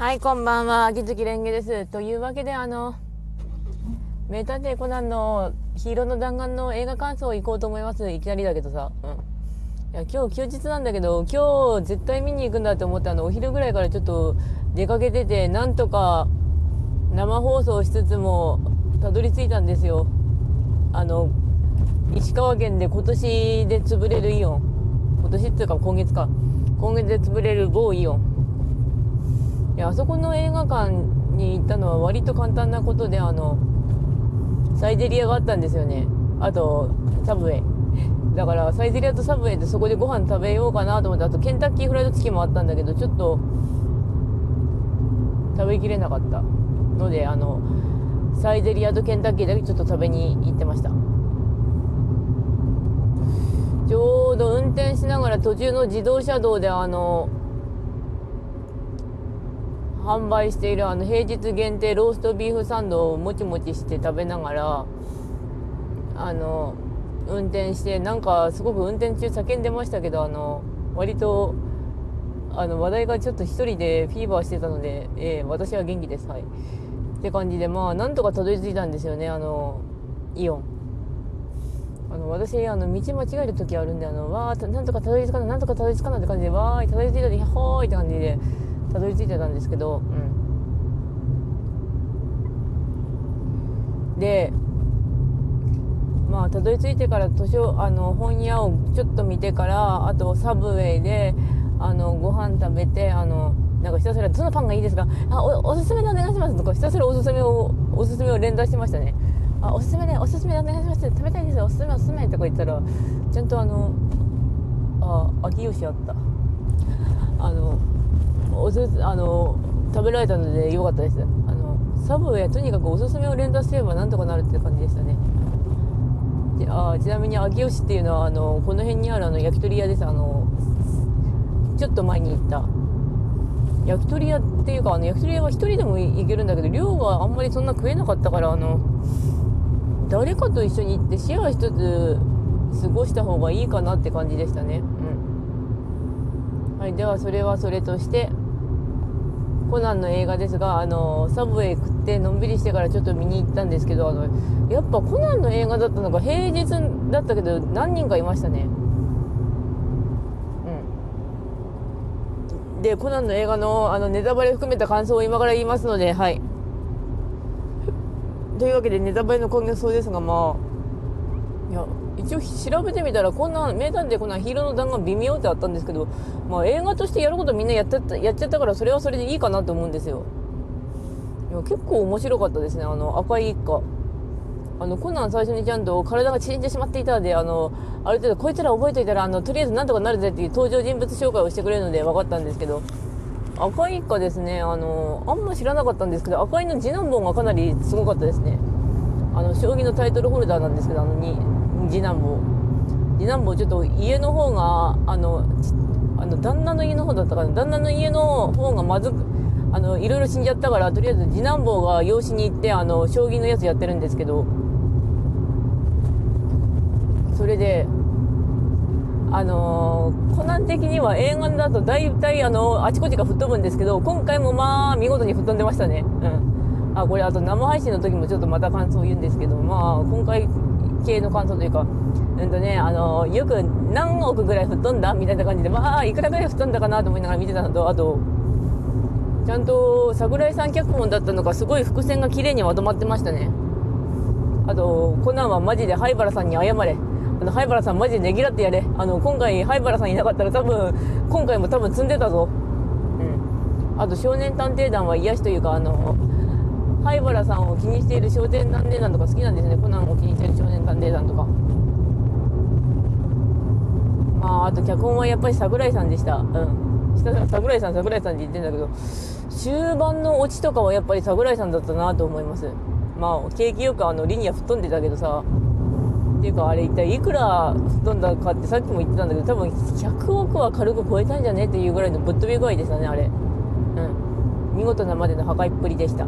はい、こんばんは、秋月蓮華です。というわけで名探偵コナンのヒーローの弾丸の映画感想行こうと思います。いきなりだけどさ、いや今日休日なんだけど、今日絶対見に行くんだと思ってお昼ぐらいからちょっと出かけてて、なんとか生放送しつつもたどり着いたんですよ。石川県で今年で潰れるイオン、今年っていうか今月で潰れる某イオン、あそこの映画館に行ったのは割と簡単なことで、サイゼリアがあったんですよね。あとサブウェイだから、サイゼリアとサブウェイでそこでご飯食べようかなと思って、あとケンタッキーフライドチキンもあったんだけど、ちょっと食べきれなかったので、サイゼリアとケンタッキーだけちょっと食べに行ってました。ちょうど運転しながら途中の自動車道で販売している平日限定ローストビーフサンドをもちもちして食べながら運転して、なんかすごく運転中叫んでましたけど、割と話題がちょっと一人でフィーバーしてたので、私は元気です、はい、って感じで、まあなんとかたどり着いたんですよね、イオン。私道間違える時あるんで、わーなんとかたどり着かない、なんとかたどり着かないって感じで、わーいたどり着いたで、ほーいって感じでたどり着いてたんですけど、でまあたどり着いてから本屋をちょっと見てから、あとサブウェイでご飯食べて、なんかひたすらどのパンがいいですか、おすすめでお願いしますとか、ひたすらおすすめを連打してましたね。おすすめでおすすめでお願いします、食べたいです、おすすめおすすめとか言ったら、ちゃんと秋吉あった、食べられたので良かったです。サブウェイとにかくおすすめを連打すればなんとかなるって感じでしたね。ちなみに秋吉っていうのはこの辺にある焼き鳥屋です。ちょっと前に行った焼き鳥屋っていうか、焼き鳥屋は一人でも行けるんだけど、量があんまりそんな食えなかったから、誰かと一緒に行ってシェア一つ過ごした方がいいかなって感じでしたね。はい、ではそれはそれとしてコナンの映画ですが、サブウェイ食ってのんびりしてからちょっと見に行ったんですけど、やっぱコナンの映画だったのが平日だったけど何人かいましたね。でコナンの映画のネタバレ含めた感想を今から言いますので、はい。というわけでネタバレの感想ですが、まあいや一応調べてみたら、名探偵コナンヒーローの弾丸微妙ってあったんですけど、まあ映画としてやることみんなやっちゃったから、それはそれでいいかなと思うんですよ。いや結構面白かったですね。赤い一家。コナン最初にちゃんと体が縮んでしまっていたで、ある程度こいつら覚えといたらとりあえずなんとかなるぜっていう登場人物紹介をしてくれるので分かったんですけど、赤い一家ですね、あんま知らなかったんですけど、赤いの次男坊がかなりすごかったですね。将棋のタイトルホルダーなんですけど、次男坊ちょっと家の方が旦那の家の方だったかな、旦那の家の方がまずくいろいろ死んじゃったから、とりあえず次男坊が養子に行って将棋のやつやってるんですけど、それでコナン的には映画だと大体あちこちが吹っ飛ぶんですけど、今回もまあ見事に吹っ飛んでましたね。これあと生配信の時もちょっとまた感想を言うんですけど、まあ今回系の感想というか、よく何億ぐらい吹っ飛んだみたいな感じで、まあいくらぐらい吹っ飛んだかなと思いながら見てたのと、あとちゃんと桜井さん脚本だったのがすごい伏線が綺麗にまとまってましたね。あとコナンはマジで灰原さんに謝れ、灰原さんマジでねぎらってやれ、今回灰原さんいなかったら今回も多分積んでたぞ。あと少年探偵団は癒しというか、灰原さんを気にしている少年探偵団とか好きなんですね。コナンを気にしている少年探偵団とか、まああと脚本はやっぱり桜井さんでした。桜井さんって言ってんだけど、終盤のオチとかはやっぱり桜井さんだったなと思います。まあ景気よくリニア吹っ飛んでたけどさ、っていうかあれ一体いくら吹っ飛んだかってさっきも言ってたんだけど、多分100億は軽く超えたんじゃねっていうぐらいのぶっ飛び具合でしたね、あれ。見事なまでの破壊っぷりでした。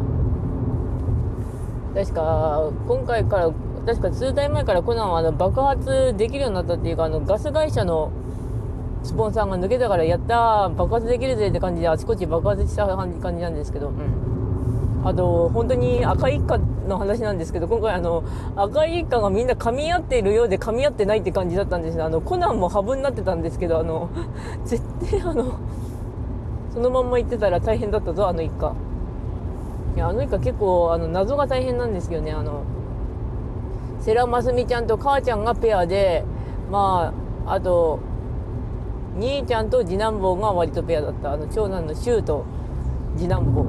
確か数台前からコナンは爆発できるようになったっていうか、ガス会社のスポンサーが抜けたからやったー爆発できるぜって感じであちこち爆発した感じなんですけど、うん、あと本当に赤い一家の話なんですけど、今回赤い一家がみんな噛み合っているようで噛み合ってないって感じだったんですね。コナンもハブになってたんですけど、絶対そのまんま行ってたら大変だったぞ、あの一家。いや、あの一家結構謎が大変なんですけどね。世良真澄ちゃんと母ちゃんがペアで、まああと兄ちゃんと次男坊が割とペアだった。長男の柊と次男坊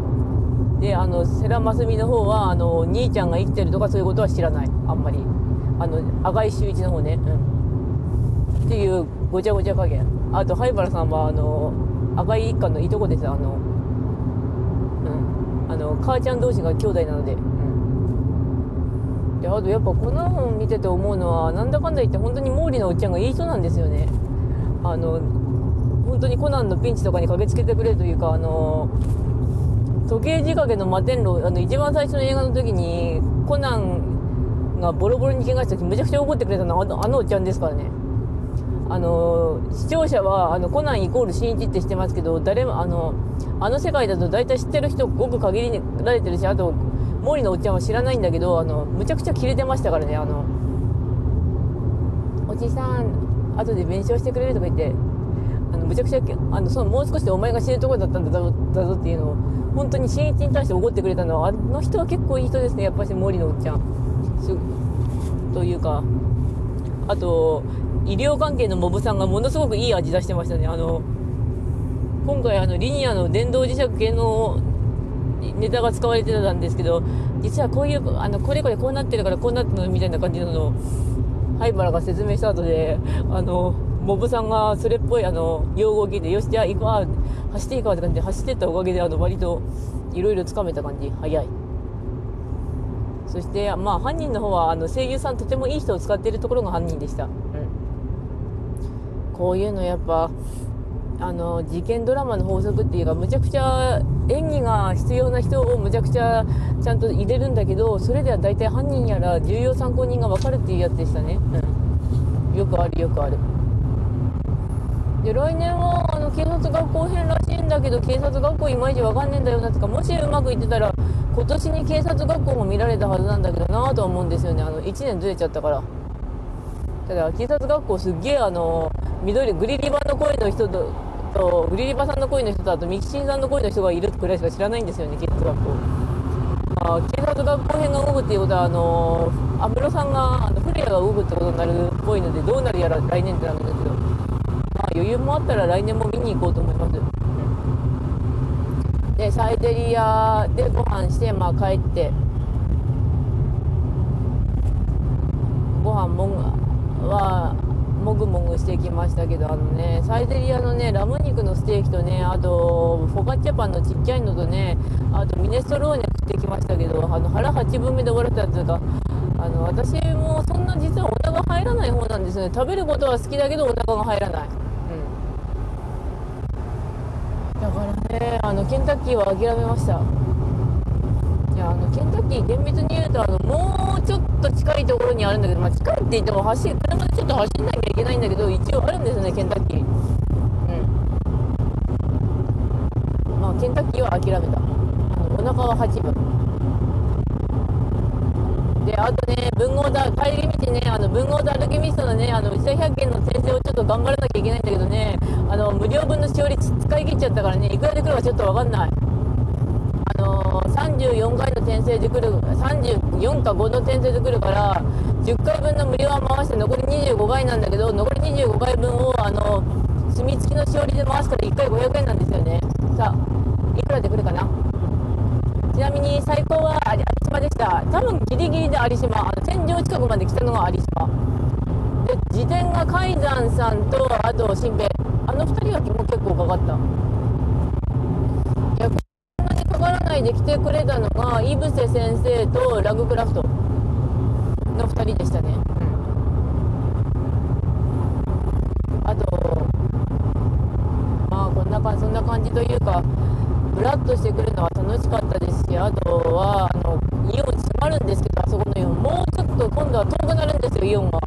で、世良真澄の方は兄ちゃんが生きてるとかそういうことは知らない、あんまり。赤井秀一の方ね、うん、っていうごちゃごちゃ加減。あと灰原さんは赤井一家のいとこです。母ちゃん同士が兄弟なので、うん、で、あとやっぱこの本見てて思うのは、なんだかんだ言って本当に毛利のおっちゃんがいい人なんですよね。本当にコナンのピンチとかに駆けつけてくれるというか、時計仕掛けの摩天楼、一番最初の映画の時にコナンがボロボロに怪我した時、めちゃくちゃ怒ってくれたのはあのおっちゃんですからね。視聴者はコナンイコール新一って知ってますけど、誰もあの世界だと大体知ってる人ごく限られてるし、あと毛利のおっちゃんは知らないんだけど、むちゃくちゃキレてましたからね。おじさん後で弁償してくれるとか言って、むちゃくちゃそのもう少しでお前が死ぬところだったんだぞっていうのを本当に新一に対して怒ってくれたのは、あの人は結構いい人ですね、やっぱり毛利のおっちゃんというか。あと医療関係のモブさんがものすごくいい味出してましたね。今回リニアの電動磁石系のネタが使われてたんですけど、実はこういうこれこうなってるからこうなってるみたいな感じなのを灰原が説明した後で、モブさんがそれっぽい用語を聞いて、よしじゃあ行くわ、走っていくわって感じで走ってったおかげで割といろいろつかめた感じ、早い。そしてまあ犯人の方は声優さんとてもいい人を使っているところが犯人でした。こういうのやっぱ事件ドラマの法則っていうか、むちゃくちゃ演技が必要な人をむちゃくちゃちゃんと入れるんだけど、それでは大体犯人やら重要参考人が分かるっていうやつでしたね、うん、よくあるよくある。で、来年は警察学校編らしいんだけど、警察学校いまいち分かんねえんだよなとか、もしうまくいってたら今年に警察学校も見られたはずなんだけどなぁとは思うんですよね。1年ずれちゃったから。ただ警察学校すっげえグリリバの声の人とグリリバさんの声の人と、あとミキシンさんの声の人がいるくらいしか知らないんですよね、警察学校。警察学校編が動くっていうことは安室さんが古谷が動くってことになるっぽいので、どうなるやら来年ってなるんですけど、余裕もあったら来年も見に行こうと思います、うん、でサイゼリアでご飯して、帰ってご飯もぐもぐしてきましたけど、サイゼリアのラム肉のステーキとあとフォカッチャパンのちっちゃいのとあとミネストローネ食ってきましたけど、腹8分目で終わられたというか、私もそんな実はお腹入らない方なんですよね。食べることは好きだけどお腹が入らない、うん、だからケンタッキーは諦めました。いやケンタッキー厳密に言うともうちょっと近いところにあるんだけど、近いって言っても車でちょっと走んなきゃいけないんだけど、一応あるんですよね、ケンタッキー。うん、ケンタッキーは諦めた。お腹は8分で、あと文豪だ帰り道文豪とアルケミストの内田百軒の先生をちょっと頑張らなきゃいけないんだけど無料分のしおり使い切っちゃったからいくらで来るかちょっと分かんない。34回の転生で来る、34か5の転生で来るから10回分の無料は回して残り25回なんだけど、残り25回分を墨付きのしおりで回すから1回500円なんですよね。さあいくらで来るかな。ちなみに最高は有島でした。多分ギリギリで有島、天井近くまで来たのが有島で、自転が海山さんとあと新平、2人はも結構かかった。で来てくれたのが井伏先生とラグクラフトの2人でしたね、うん、あとそんな感じというか、ブラッとしてくるのは楽しかったですし、あとはイオン詰まるんですけど、あそこのイオンもうちょっと今度は遠くなるんですよ、イオンが。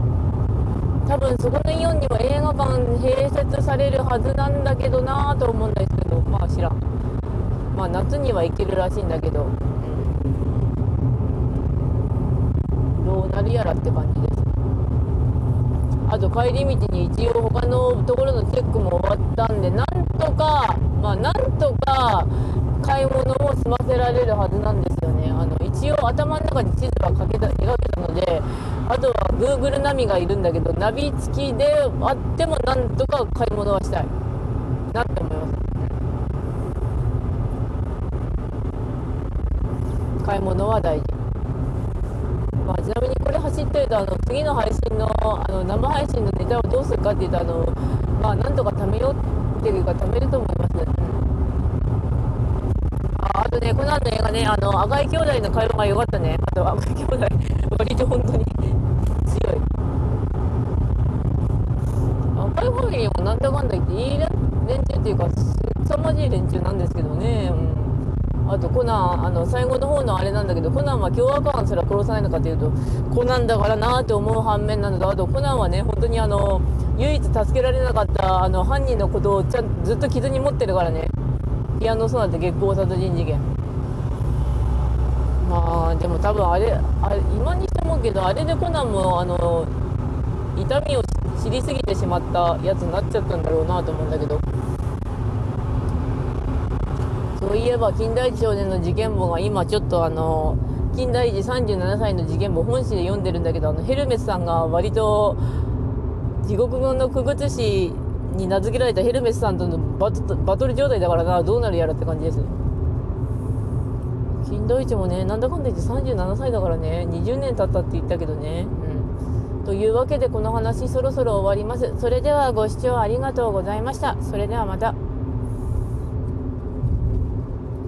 多分そこのイオンにも映画館併設されるはずなんだけどなぁと思うんですけど、まあ知らん。まあ夏には行けるらしいんだけど、どうなるやらって感じです。あと帰り道に一応他のところのチェックも終わったんで、なんとか買い物も済ませられるはずなんですよね。一応頭の中に地図は描けたので、あとは Google ナビがいるんだけど、ナビ付きであってもなんとか買い物はしたいなって思います。買い物は大事。まあ、ちなみにこれ走ってると次の配信の生配信のネタをどうするかっていうとまあなんとか貯めようっていうか貯めると思います。あとね、この後の映画ね、赤井兄弟の会話が良かったね。あと赤井兄弟割と本当に強い。赤井ファミリーもなんだかんだ言っていい連中っていうか凄まじい連中なんですけどね。あとコナン、最後の方のあれなんだけど、コナンは凶悪犯すら殺さないのかというと、コナンだからなと思う反面なのと、あとコナンはね、本当に唯一助けられなかった犯人のことをずっと傷に持ってるからね。ピアノソナタ月光殺人事件。まあでも多分あれ今にして思うけど、あれでコナンも痛みを知りすぎてしまったやつになっちゃったんだろうなと思うんだけど。そういえば金田一少年の事件簿が今ちょっと金田一37歳の事件簿本誌で読んでるんだけど、ヘルメスさんが割と地獄の傀儡師に名付けられたヘルメスさんとのバトル状態だからな、どうなるやらって感じです。金田一もね、なんだかんだ言って37歳だからね、20年経ったって言ったけどね、というわけでこの話そろそろ終わります。それではご視聴ありがとうございました。それではまた。